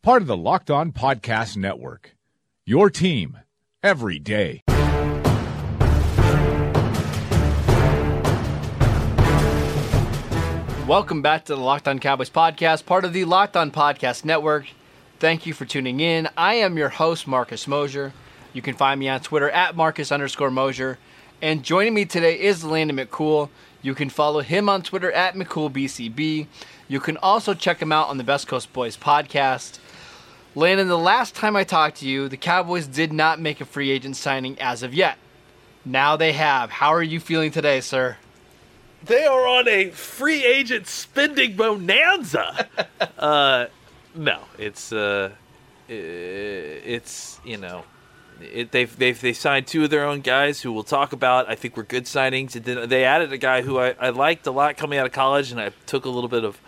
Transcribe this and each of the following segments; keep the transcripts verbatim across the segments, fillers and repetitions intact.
part of the Locked On Podcast Network, your team every day. Welcome back to the Locked On Cowboys podcast, part of the Locked On Podcast Network. Thank you for tuning in. I am your host, Marcus Mosier. You can find me on Twitter at Marcus underscore Mosier. And joining me today is Landon McCool. You can follow him on Twitter at McCoolBCB. You can also check him out on the West Coast Boys podcast. Landon, the last time I talked to you, the Cowboys did not make a free agent signing as of yet. Now they have. How are you feeling today, sir? They are on a free agent spending bonanza. uh, no, it's uh, it's you know, it, they've they've they signed two of their own guys who we'll talk about. I think were good signings. And then they added a guy who I, I liked a lot coming out of college, and I took a little bit of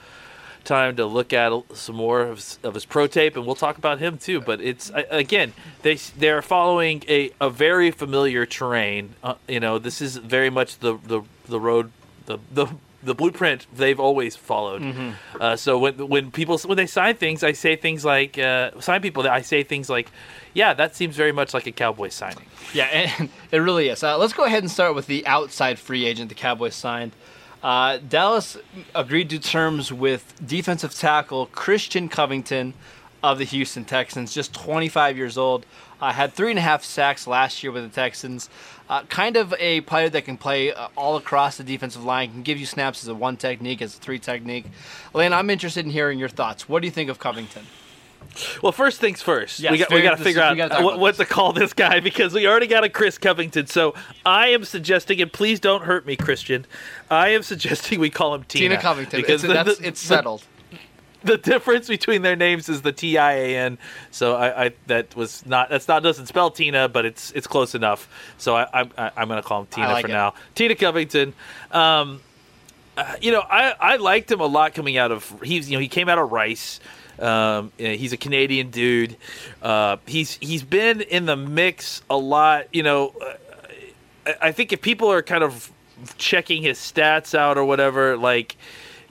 time to look at some more of his, of his pro tape, and we'll talk about him too. But it's again, they they're following a, a very familiar terrain. Uh, you know, this is very much the the the road. The, the the blueprint they've always followed. Mm-hmm. Uh, so when when people when they sign things, I say things like uh, sign people. I say things like, yeah, that seems very much like a Cowboys signing. Yeah, and it really is. Uh, let's go ahead and start with the outside free agent the Cowboys signed. Uh, Dallas agreed to terms with defensive tackle Christian Covington of the Houston Texans, just twenty-five years old. Uh, had three and a half sacks last year with the Texans. Uh, kind of a player that can play uh, all across the defensive line, can give you snaps as a one technique, as a three technique. Lane, I'm interested in hearing your thoughts. What do you think of Covington? Well, first things first. Yes, we got we got to figure out what, what to call this guy because we already got a Chris Covington. So I am suggesting, and please don't hurt me, Christian. I am suggesting we call him Tina, Tina Covington because it's, the, that's, the, it's settled. The, The difference between their names is the T I A N, so I, I that was not that's not doesn't spell Tina, but it's it's close enough. So I, I, I I'm gonna call him Tina like for it. now. Tina Covington, um, uh, you know I, I liked him a lot coming out of he's you know he came out of Rice. Um, he's a Canadian dude. Uh, he's he's been in the mix a lot. You know, I, I think if people are kind of checking his stats out or whatever, like.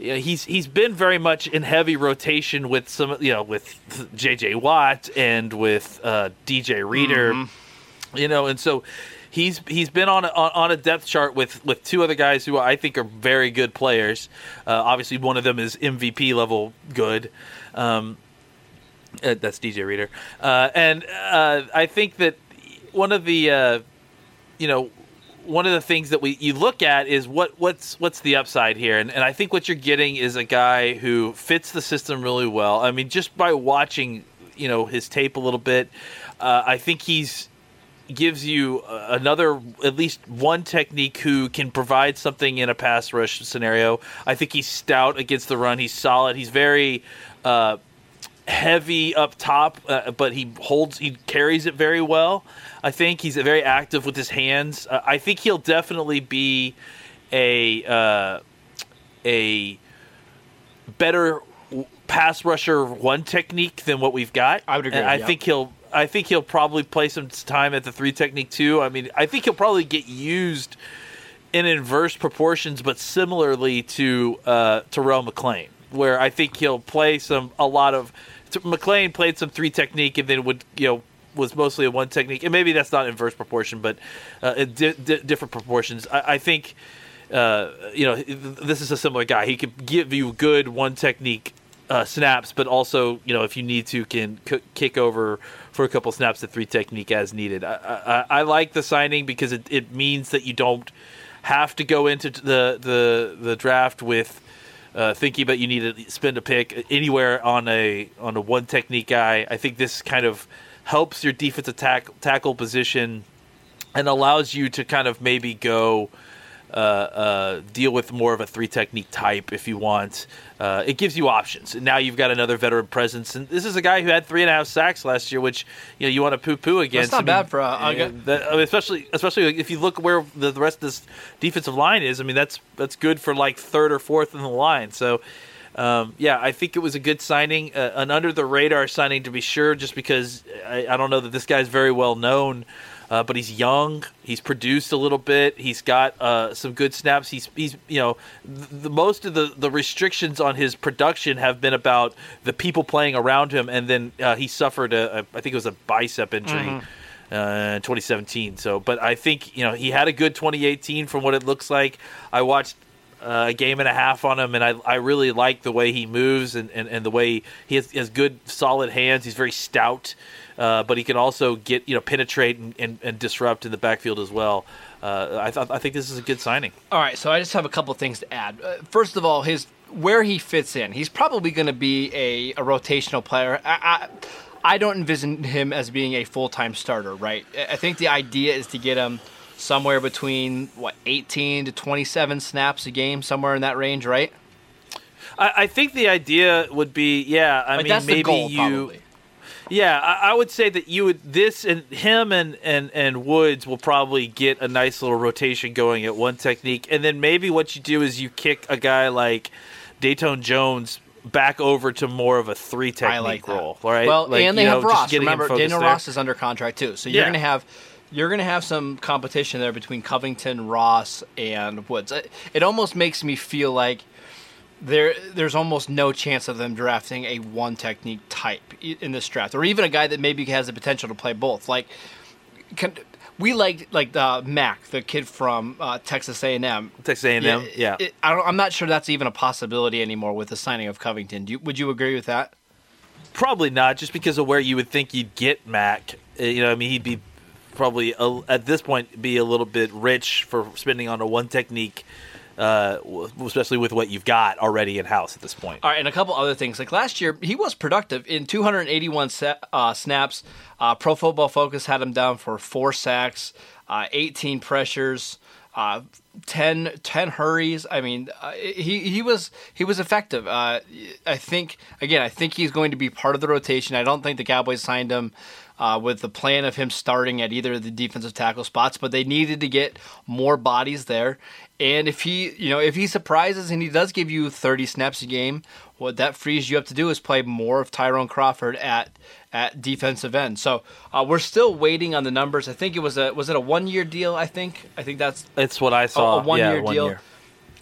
You know, he's he's been very much in heavy rotation with some, you know, with J J Watt and with uh, D J Reader, mm-hmm. you know, and so he's he's been on a, on a depth chart with, with two other guys who I think are very good players. Uh, obviously, one of them is M V P level good. Um, uh, that's D J Reader, uh, and uh, I think that one of the, uh, you know. One of the things that we you look at is what, what's what's the upside here, and and I think what you're getting is a guy who fits the system really well. I mean, just by watching you know his tape a little bit, uh, I think he's gives you another at least one technique who can provide something in a pass rush scenario. I think he's stout against the run. He's solid. He's very. Uh, heavy up top, uh, but he holds, he carries it very well. I think he's very active with his hands. Uh, I think he'll definitely be a uh, a better pass rusher one technique than what we've got. I would agree. And I yeah. think he'll. I think he'll probably play some time at the three technique too. I mean, I think he'll probably get used in inverse proportions, but similarly to uh, Terrell McClain, where I think he'll play some a lot of. McClain played some three technique and then would you know was mostly a one technique, and maybe that's not inverse proportion, but uh, di- di- different proportions. I, I think uh, you know this is a similar guy. He could give you good one technique uh, snaps, but also you know if you need to can c- kick over for a couple snaps to three technique as needed. I, I, I like the signing because it, it means that you don't have to go into the the, the draft with. Uh, thinking about you need to spend a pick anywhere on a on a one technique guy. I think this kind of helps your defensive tack, tackle position and allows you to kind of maybe go uh, uh, deal with more of a three-technique type if you want. Uh, it gives you options. And now you've got another veteran presence. And this is a guy who had three and a half sacks last year, which you know you want to poo-poo against. That's not I mean, bad for uh, you know, that, I mean, especially especially if you look where the, the rest of this defensive line is. I mean, that's that's good for like third or fourth in the line. So. Um, yeah, I think it was a good signing, uh, an under-the-radar signing to be sure, just because I, I don't know that this guy's very well known, uh, but he's young, he's produced a little bit, he's got uh, some good snaps. He's, he's you know, the, most of the, the restrictions on his production have been about the people playing around him, and then uh, he suffered, a, a, I think it was a bicep injury. Mm-hmm. Uh, twenty seventeen. So, but I think, you know, he had a good twenty eighteen from what it looks like. I watched Uh, a game and a half on him, and I, I really like the way he moves and, and, and the way he has, he has good, solid hands. He's very stout, uh, but he can also get you know penetrate and, and, and disrupt in the backfield as well. Uh, I th- I think this is a good signing. All right, so I just have a couple things to add. Uh, first of all, his where he fits in, he's probably going to be a, a rotational player. I, I I don't envision him as being a full-time starter, right? I think the idea is to get him somewhere between, what, eighteen to twenty-seven snaps a game, somewhere in that range, right? I, I think the idea would be, yeah, I like mean, that's maybe the goal, you. Probably. Yeah, I, I would say that you would, this and him and, and, and Woods will probably get a nice little rotation going at one technique. And then maybe what you do is you kick a guy like Dayton Jones back over to more of a three technique like role, right? Well, like, and they have know, Ross. Remember, Daniel Ross is under contract too. So you're yeah. going to have. You're going to have some competition there between Covington, Ross, and Woods. It almost makes me feel like there, there's almost no chance of them drafting a one-technique type in this draft, or even a guy that maybe has the potential to play both. Like, can, we liked like the Mac, the kid from uh, Texas A and M. Texas A and M, yeah. yeah. It, I don't, I'm not sure that's even a possibility anymore with the signing of Covington. Do you, would you agree with that? Probably not, just because of where you would think you'd get Mac. You know, I mean, he'd be probably a, at this point be a little bit rich for spending on a one technique, uh, especially with what you've got already in house at this point. All right, and a couple other things. Like last year, he was productive in two hundred eighty-one sa- uh, snaps. Uh, Pro Football Focus had him down for four sacks, uh, eighteen pressures, uh, ten, ten hurries. I mean, uh, he he was he was effective. Uh, I think again, I think he's going to be part of the rotation. I don't think the Cowboys signed him Uh, with the plan of him starting at either of the defensive tackle spots, but they needed to get more bodies there. And if he, you know, if he surprises and he does give you thirty snaps a game, what that frees you up to do is play more of Tyrone Crawford at at defensive end. So uh, we're still waiting on the numbers. I think it was a was it a one year deal? I think I think that's it's what I saw. A, a one yeah, year one deal. Year.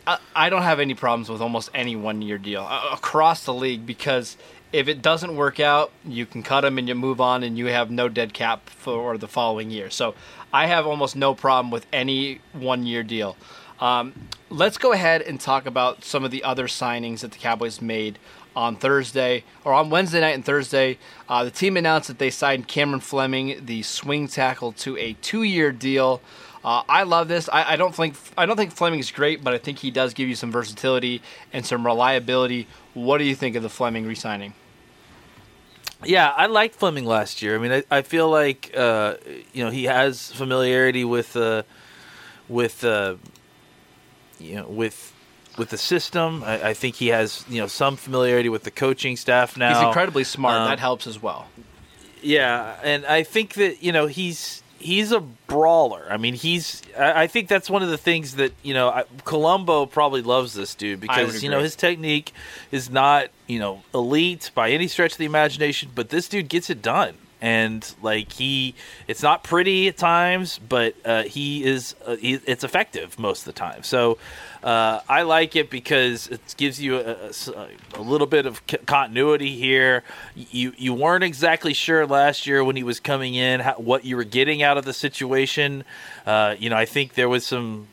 I, I don't have any problems with almost any one year deal uh, across the league because. If it doesn't work out, you can cut him and you move on and you have no dead cap for the following year. So I have almost no problem with any one-year deal. Um, let's go ahead and talk about some of the other signings that the Cowboys made on Thursday or on Wednesday night and Thursday. Uh, the team announced that they signed Cameron Fleming, the swing tackle, to a two-year deal. Uh, I love this. I, I don't think I don't think Fleming is great, but I think he does give you some versatility and some reliability. What do you think of the Fleming re-signing? Yeah, I liked Fleming last year. I mean, I, I feel like uh, you know he has familiarity with uh, with uh, you know with with the system. I, I think he has you know some familiarity with the coaching staff now. He's incredibly smart. Um, that helps as well. Yeah, and I think that you know he's. He's a brawler. I mean, he's. I think that's one of the things that you know. I, Colombo probably loves this dude because you know his technique is not you know elite by any stretch of the imagination, but this dude gets it done. And like he, it's not pretty at times, but uh, he is. Uh, he, it's effective most of the time. So uh, I like it because it gives you a, a, a little bit of c- continuity here. You you weren't exactly sure last year when he was coming in how, what you were getting out of the situation. Uh, you know, I think there was some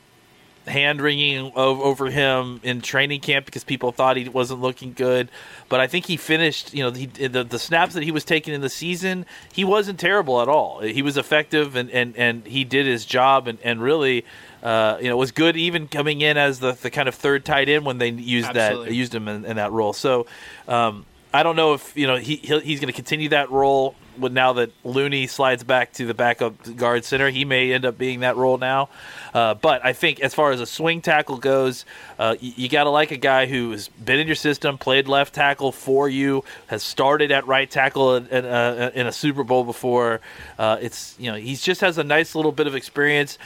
hand wringing over him in training camp because people thought he wasn't looking good, but I think he finished. You know, he, the the snaps that he was taking in the season, he wasn't terrible at all. He was effective and and, and he did his job and and really, uh, you know, was good even coming in as the, the kind of third tight end when they used Absolutely. that used him in, in that role. So um, I don't know if you know he he's going to continue that role. now that Looney slides back to the backup guard center, he may end up being that role now. Uh, but I think as far as a swing tackle goes, uh, you, you got to like a guy who has been in your system, played left tackle for you, has started at right tackle in, in, uh, in a Super Bowl before. Uh, it's you know he just has a nice little bit of experience.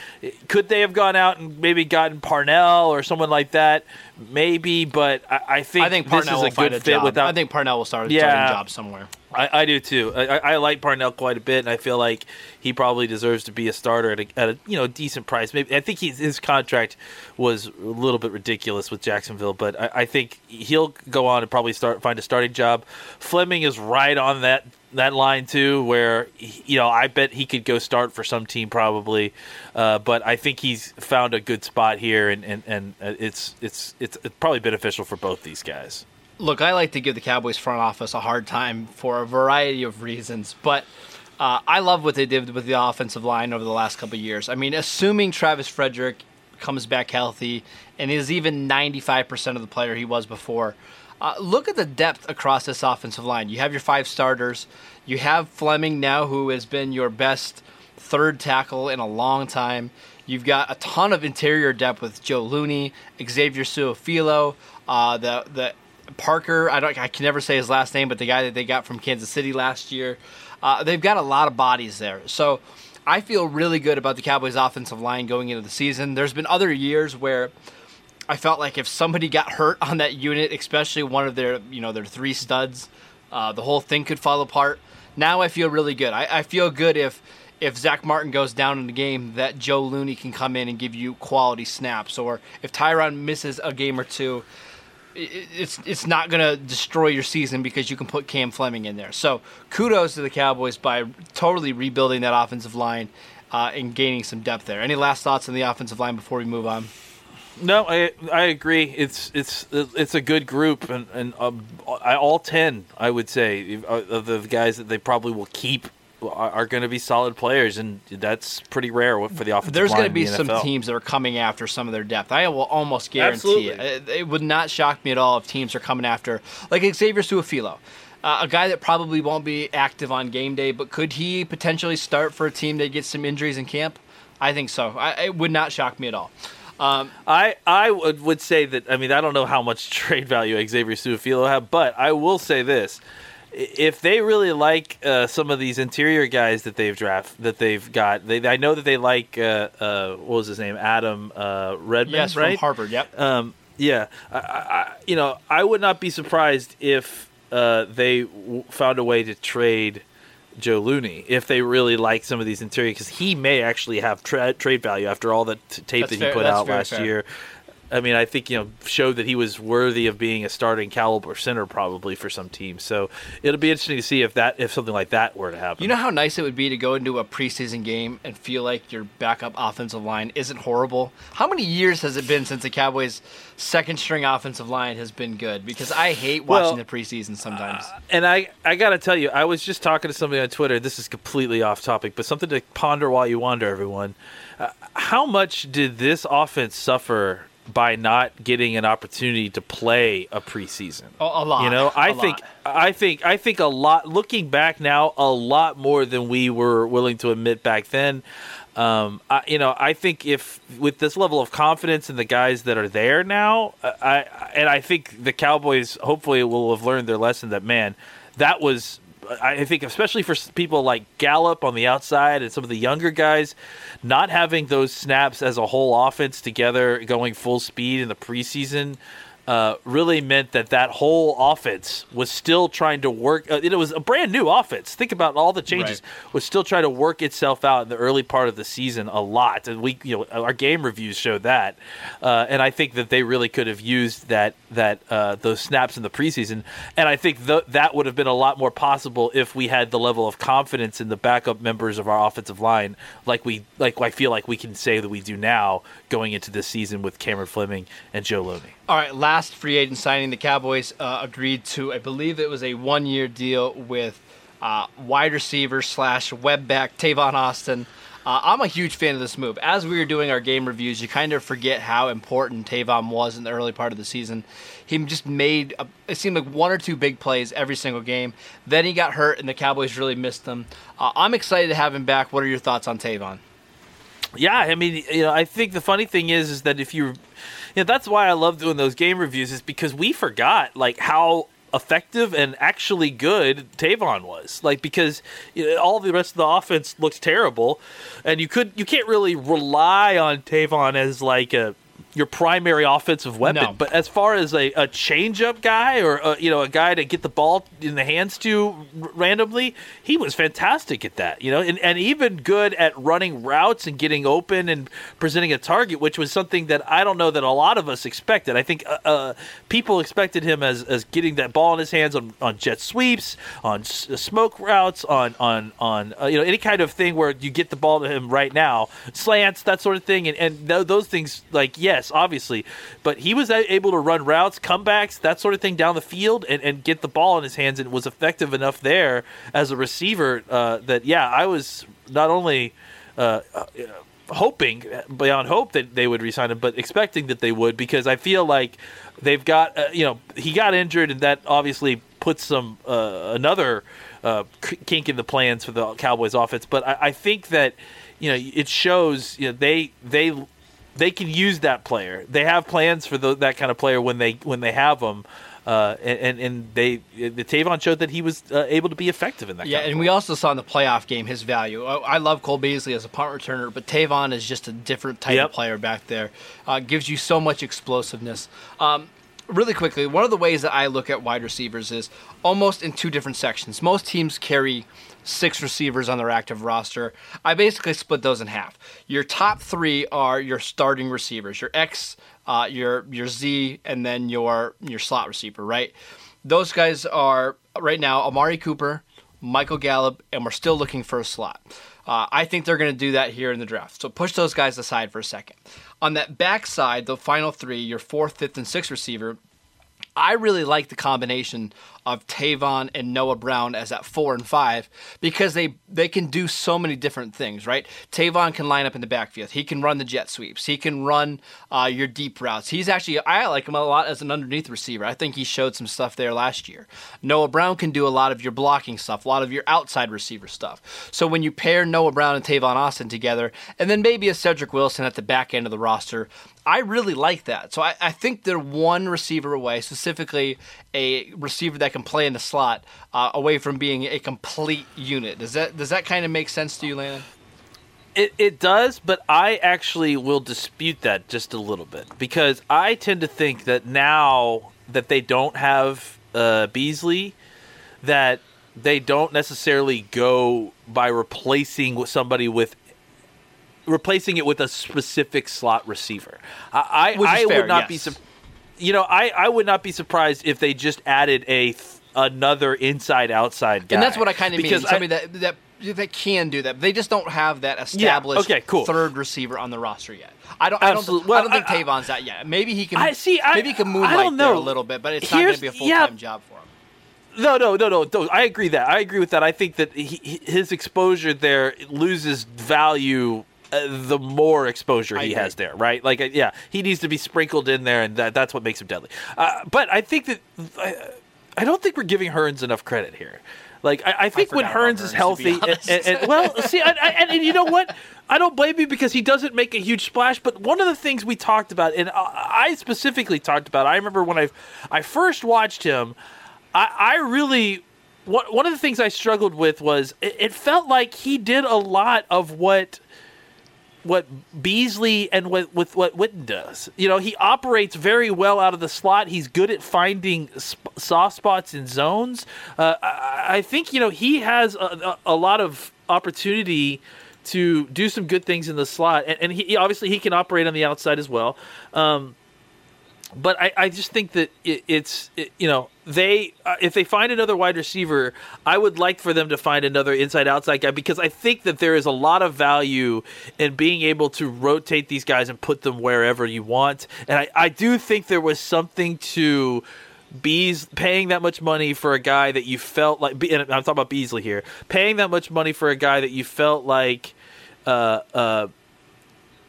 Could they have gone out and maybe gotten Parnell or someone like that? Maybe, but I, I think I think Parnell this is a will good fit. A without, I think Parnell will start a yeah, job somewhere. I, I do too. I, I like Parnell quite a bit, and I feel like he probably deserves to be a starter at a, at a you know decent price. Maybe I think he's, his contract was a little bit ridiculous with Jacksonville, but I, I think he'll go on and probably start find a starting job. Fleming is right on that that line too, where you know I bet he could go start for some team probably, uh, but I think he's found a good spot here, and and, and it's it's it's probably beneficial for both these guys. Look, I like to give the Cowboys front office a hard time for a variety of reasons, but uh, I love what they did with the offensive line over the last couple of years. I mean, assuming Travis Frederick comes back healthy and is even ninety-five percent of the player he was before, uh, look at the depth across this offensive line. You have your five starters. You have Fleming now, who has been your best third tackle in a long time. You've got a ton of interior depth with Joe Looney, Xavier Suofilo, uh, the the... Parker, I don't, I can never say his last name, but the guy that they got from Kansas City last year, uh, they've got a lot of bodies there. So I feel really good about the Cowboys' offensive line going into the season. There's been other years where I felt like if somebody got hurt on that unit, especially one of their, you know, their three studs, uh, the whole thing could fall apart. Now I feel really good. I, I feel good if if Zach Martin goes down in the game, that Joe Looney can come in and give you quality snaps, or if Tyron misses a game or two. It's it's not going to destroy your season because you can put Cam Fleming in there. So kudos to the Cowboys by totally rebuilding that offensive line uh, and gaining some depth there. Any last thoughts on the offensive line before we move on? No, I I agree. It's it's it's a good group, and and um, all ten I would say of the guys that they probably will keep are going to be solid players, and that's pretty rare for the offensive There's line. There's going to be in the some N F L. Teams that are coming after some of their depth. I will almost guarantee Absolutely. it. It would not shock me at all if teams are coming after, like Xavier Suofilo, uh, a guy that probably won't be active on game day, but could he potentially start for a team that gets some injuries in camp? I think so. I, it would not shock me at all. Um, I I would, would say that, I mean, I don't know how much trade value Xavier Suofilo have, but I will say this. If they really like uh, some of these interior guys that they've draft, that they've got, they, I know that they like uh, uh, what was his name, Adam uh, Redmond, yes, right? From Harvard, yep. Um, yeah, I, I, you know, I would not be surprised if uh, they w- found a way to trade Joe Looney if they really like some of these interior, because he may actually have tra- trade value after all the t- tape that's that he fair, put out last fair. year. I mean, I think, you know, showed that he was worthy of being a starting caliber center probably for some team. So it'll be interesting to see if that if something like that were to happen. You know how nice it would be to go into a preseason game and feel like your backup offensive line isn't horrible? How many years has it been since the Cowboys' second-string offensive line has been good? Because I hate watching well, the preseason sometimes. Uh, and I, I got to tell you, I was just talking to somebody on Twitter. This is completely off topic, but something to ponder while you wander, everyone. Uh, how much did this offense suffer by not getting an opportunity to play a preseason? A lot. You know, I think I think I think a lot, looking back now, a lot more than we were willing to admit back then. Um, I, you know, I think if with this level of confidence in the guys that are there now, I and I think the Cowboys hopefully will have learned their lesson that, man, that was, I think especially for people like Gallup on the outside and some of the younger guys, not having those snaps as a whole offense together going full speed in the preseason uh, really meant that that whole offense was still trying to work. Uh, it was a brand new offense. Think about all the changes. Right. Was still trying to work itself out in the early part of the season a lot. And we, you know, our game reviews showed that. Uh, and I think that they really could have used that that uh, those snaps in the preseason. And I think th- that would have been a lot more possible if we had the level of confidence in the backup members of our offensive line, like we like I feel like we can say that we do now going into this season with Cameron Fleming and Joe Looney. All right, last free agent signing, the Cowboys uh, agreed to, I believe it was a one-year deal with uh, wide receiver slash web back Tavon Austin. Uh, I'm a huge fan of this move. As we were doing our game reviews, you kind of forget how important Tavon was in the early part of the season. He just made, a, it seemed like one or two big plays every single game. Then he got hurt, and the Cowboys really missed him. Uh, I'm excited to have him back. What are your thoughts on Tavon? Yeah, I mean, you know, I think the funny thing is, is that if you, you know, that's why I love doing those game reviews, is because we forgot like how effective and actually good Tavon was, like, because you know, all the rest of the offense looked terrible, and you could you can't really rely on Tavon as like a your primary offensive weapon. No. But as far as a, a change-up guy or a, you know a guy to get the ball in the hands to r- randomly, he was fantastic at that. You know, and, and even good at running routes and getting open and presenting a target, which was something that I don't know that a lot of us expected. I think uh, uh, people expected him as, as getting that ball in his hands on, on jet sweeps, on s- smoke routes, on on on uh, you know any kind of thing where you get the ball to him right now, slants, that sort of thing, and and th- those things like yeah. Yes, obviously, but he was able to run routes, comebacks, that sort of thing down the field and, and get the ball in his hands, and was effective enough there as a receiver uh, that, yeah, I was not only uh, hoping, beyond hope, that they would re-sign him, but expecting that they would, because I feel like they've got, uh, you know, he got injured, and that obviously puts some, uh, another uh, kink in the plans for the Cowboys offense, but I, I think that, you know, it shows, you know, they they... they can use that player. They have plans for the, that kind of player when they when they have them, uh, and and they the Tavon showed that he was uh, able to be effective in that. Yeah, kind of and play. We also saw in the playoff game his value. I love Cole Beasley as a punt returner, but Tavon is just a different type yep. of player back there. Uh, gives you so much explosiveness. Um, Really quickly, one of the ways that I look at wide receivers is almost in two different sections. Most teams carry six receivers on their active roster. I basically split those in half. Your top three are your starting receivers, your X, uh, your your Z, and then your your slot receiver, right? Those guys are, right now, Amari Cooper, Michael Gallup, and we're still looking for a slot. Uh, I think they're going to do that here in the draft. So push those guys aside for a second. On that backside, the final three, your fourth, fifth, and sixth receiver, I really like the combination of Tavon and Noah Brown as that four and five, because they, they can do so many different things, right? Tavon can line up in the backfield. He can run the jet sweeps. He can run uh, your deep routes. He's actually, I like him a lot as an underneath receiver. I think he showed some stuff there last year. Noah Brown can do a lot of your blocking stuff, a lot of your outside receiver stuff. So when you pair Noah Brown and Tavon Austin together, and then maybe a Cedric Wilson at the back end of the roster, I really like that. So I, I think they're one receiver away, specifically a receiver that can play in the slot, uh, away from being a complete unit. Does that does that kind of make sense to you, Landon? It it does, but I actually will dispute that just a little bit, because I tend to think that now that they don't have uh, Beasley, that they don't necessarily go by replacing somebody with replacing it with a specific slot receiver. I I, I fair, would not yes. be. Su- You know, I, I would not be surprised if they just added a th- another inside-outside guy. And that's what I kind of mean. Somebody that, that that can do that. They just don't have that established yeah, okay, cool. third receiver on the roster yet. I don't. Absolutely. I don't, well, I don't think I, Tavon's that yet. Maybe he can. I see. I, maybe he can moonlight there a little bit, but it's not going to be a full-time yeah. job for him. No, no, no, no, no. I agree that. I agree with that. I think that he, his exposure there loses value. Uh, the more exposure he has there, right? Like, yeah, he needs to be sprinkled in there, and that, that's what makes him deadly. Uh, but I think that I, I don't think we're giving Hearns enough credit here. Like, I, I think I when Hearns, Hearns is healthy, and, and, and, well, see, I, I, and, and you know what? I don't blame you, because he doesn't make a huge splash. But one of the things we talked about, and I, I specifically talked about, I remember when I I first watched him, I, I really what, one of the things I struggled with was it, it felt like he did a lot of what. what Beasley and what with what Witten does. You know, he operates very well out of the slot. He's good at finding sp- soft spots in zones. Uh, I, I think, you know, he has a, a, a lot of opportunity to do some good things in the slot. And, and he obviously he can operate on the outside as well. Um, but I, I just think that it, it's, it, you know, They, uh, if they find another wide receiver, I would like for them to find another inside-outside guy, because I think that there is a lot of value in being able to rotate these guys and put them wherever you want. And I, I do think there was something to Bees paying that much money for a guy that you felt like, and I'm talking about Beasley here, paying that much money for a guy that you felt like uh, uh,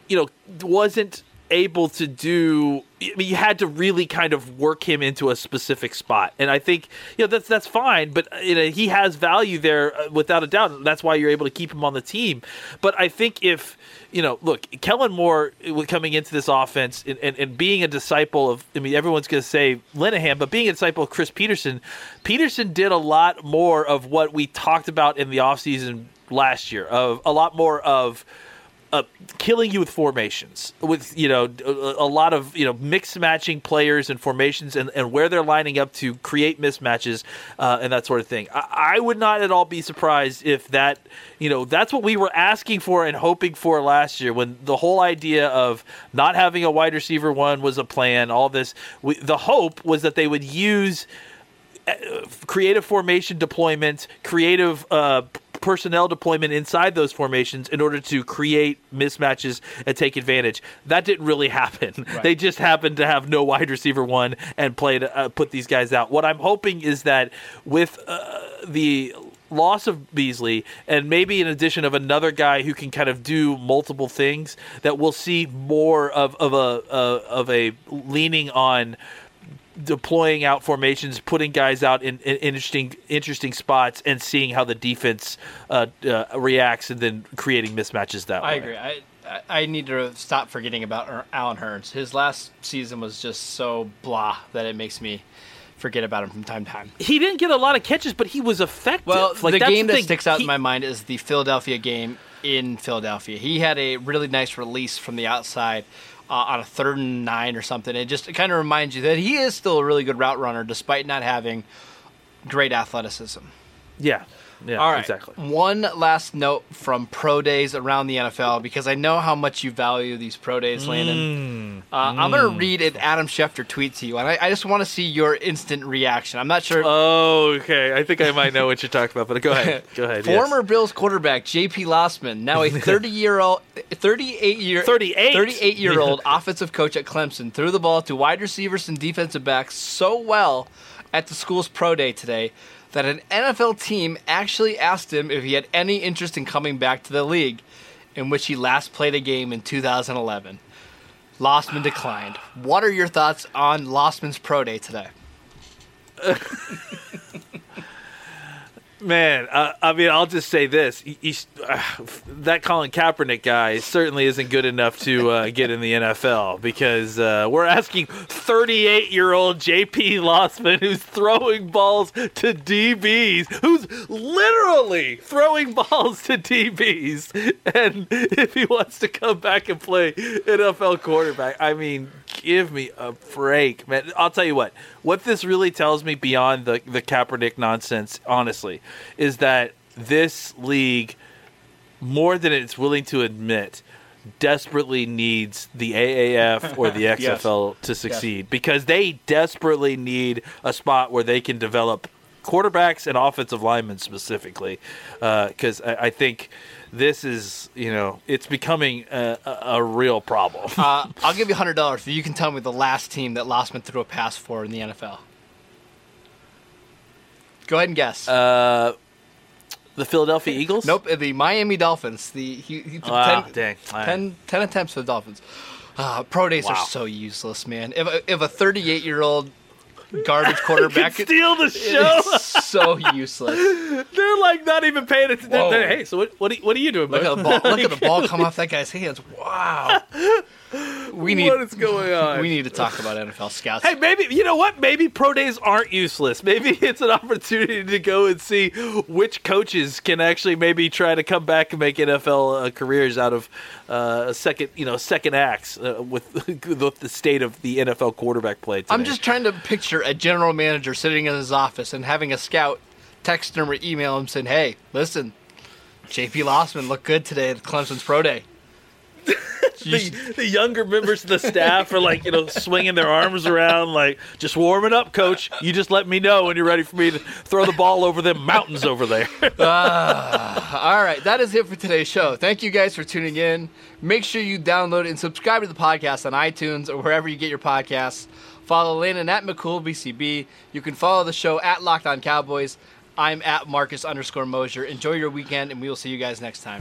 you know, wasn't able to do. I mean, you had to really kind of work him into a specific spot, and I think you know that's that's fine. But you know, he has value there uh, without a doubt. And that's why you're able to keep him on the team. But I think if you know, look, Kellen Moore coming into this offense and, and, and being a disciple of, I mean, everyone's going to say Linehan, but being a disciple of Chris Peterson, Peterson did a lot more of what we talked about in the offseason last year, of a lot more of. Uh, killing you with formations, with you know a, a lot of you know mixed matching players and formations and, and where they're lining up to create mismatches uh, and that sort of thing. I, I would not at all be surprised if that you know that's what we were asking for and hoping for last year when the whole idea of not having a wide receiver one was a plan. All this we, the hope was that they would use creative formation deployment, creative. Uh, personnel deployment inside those formations in order to create mismatches and take advantage. That didn't really happen. Right. They just happened to have no wide receiver one and played uh, put these guys out. What I'm hoping is that with uh, the loss of Beasley and maybe an addition of another guy who can kind of do multiple things, that we'll see more of, of a uh, of a leaning on deploying out formations, putting guys out in, in interesting interesting spots, and seeing how the defense uh, uh, reacts, and then creating mismatches that I way. I agree. I I need to stop forgetting about Allen Hurns. His last season was just so blah that it makes me forget about him from time to time. He didn't get a lot of catches, but he was effective. Well, like, the that's game the that thing. sticks out he... in my mind is the Philadelphia game in Philadelphia. He had a really nice release from the outside. Uh, on a third and nine or something. It just kind of reminds you that he is still a really good route runner despite not having great athleticism. Yeah. Yeah, all right. Exactly. One last note from pro days around the N F L, because I know how much you value these pro days, Landon. Mm. Uh, mm. I'm going to read an Adam Schefter tweet to you, and I, I just want to see your instant reaction. I'm not sure. Oh, okay. I think I might know what you're talking about, but go ahead. Go ahead. Former yes. Bills quarterback J P Losman, now a thirty-year-old, thirty-eight year, thirty-eight, thirty-eight year old offensive coach at Clemson, threw the ball to wide receivers and defensive backs so well at the school's pro day today that an N F L team actually asked him if he had any interest in coming back to the league, in which he last played a game in two thousand eleven. Losman declined. What are your thoughts on Losman's pro day today? Man, uh, I mean, I'll just say this. He, he, uh, that Colin Kaepernick guy certainly isn't good enough to uh, get in the N F L, because uh, we're asking thirty-eight-year-old J P Losman, who's throwing balls to D Bs, who's literally throwing balls to D Bs, and if he wants to come back and play N F L quarterback, I mean, give me a break, man. I'll tell you what. What this really tells me beyond the, the Kaepernick nonsense, honestly, is that this league, more than it's willing to admit, desperately needs the A A F or the X F L yes. to succeed, yes. because they desperately need a spot where they can develop quarterbacks and offensive linemen specifically. Because uh, I, I think this is, you know, it's becoming a, a, a real problem. uh, I'll give you one hundred dollars if you can tell me the last team that Losman threw a pass for in the N F L. Go ahead and guess. Uh, the Philadelphia Eagles? Nope, the Miami Dolphins. The he, he wow, ten, dang. Ten, ten attempts for the Dolphins. Uh, pro days wow. are so useless, man. If a, if a thirty-eight-year-old garbage quarterback can steal the show. It is so useless. They're like not even paying attention. Hey, so what? What are, what are you doing? Look at the ball. Look at the ball come off that guy's hands. Wow. We need. What is going on? We need to talk about N F L scouts. Hey, maybe you know what? Maybe pro days aren't useless. Maybe it's an opportunity to go and see which coaches can actually maybe try to come back and make N F L uh, careers out of uh, second, you know, second acts uh, with, with the state of the N F L quarterback play today. I'm just trying to picture a general manager sitting in his office and having a scout text him or email him saying, hey, listen, J P Losman looked good today at Clemson's pro day. the, the younger members of the staff are like, you know, swinging their arms around like, just warming up, coach. You just let me know when you're ready for me to throw the ball over them mountains over there. uh, all right, that is it for today's show. Thank you guys for tuning in. Make sure you download and subscribe to the podcast on iTunes or wherever you get your podcasts. Follow Landon at McCool B C B. You can follow the show at Locked On Cowboys. I'm at Marcus underscore Mosier. Enjoy your weekend, and we will see you guys next time.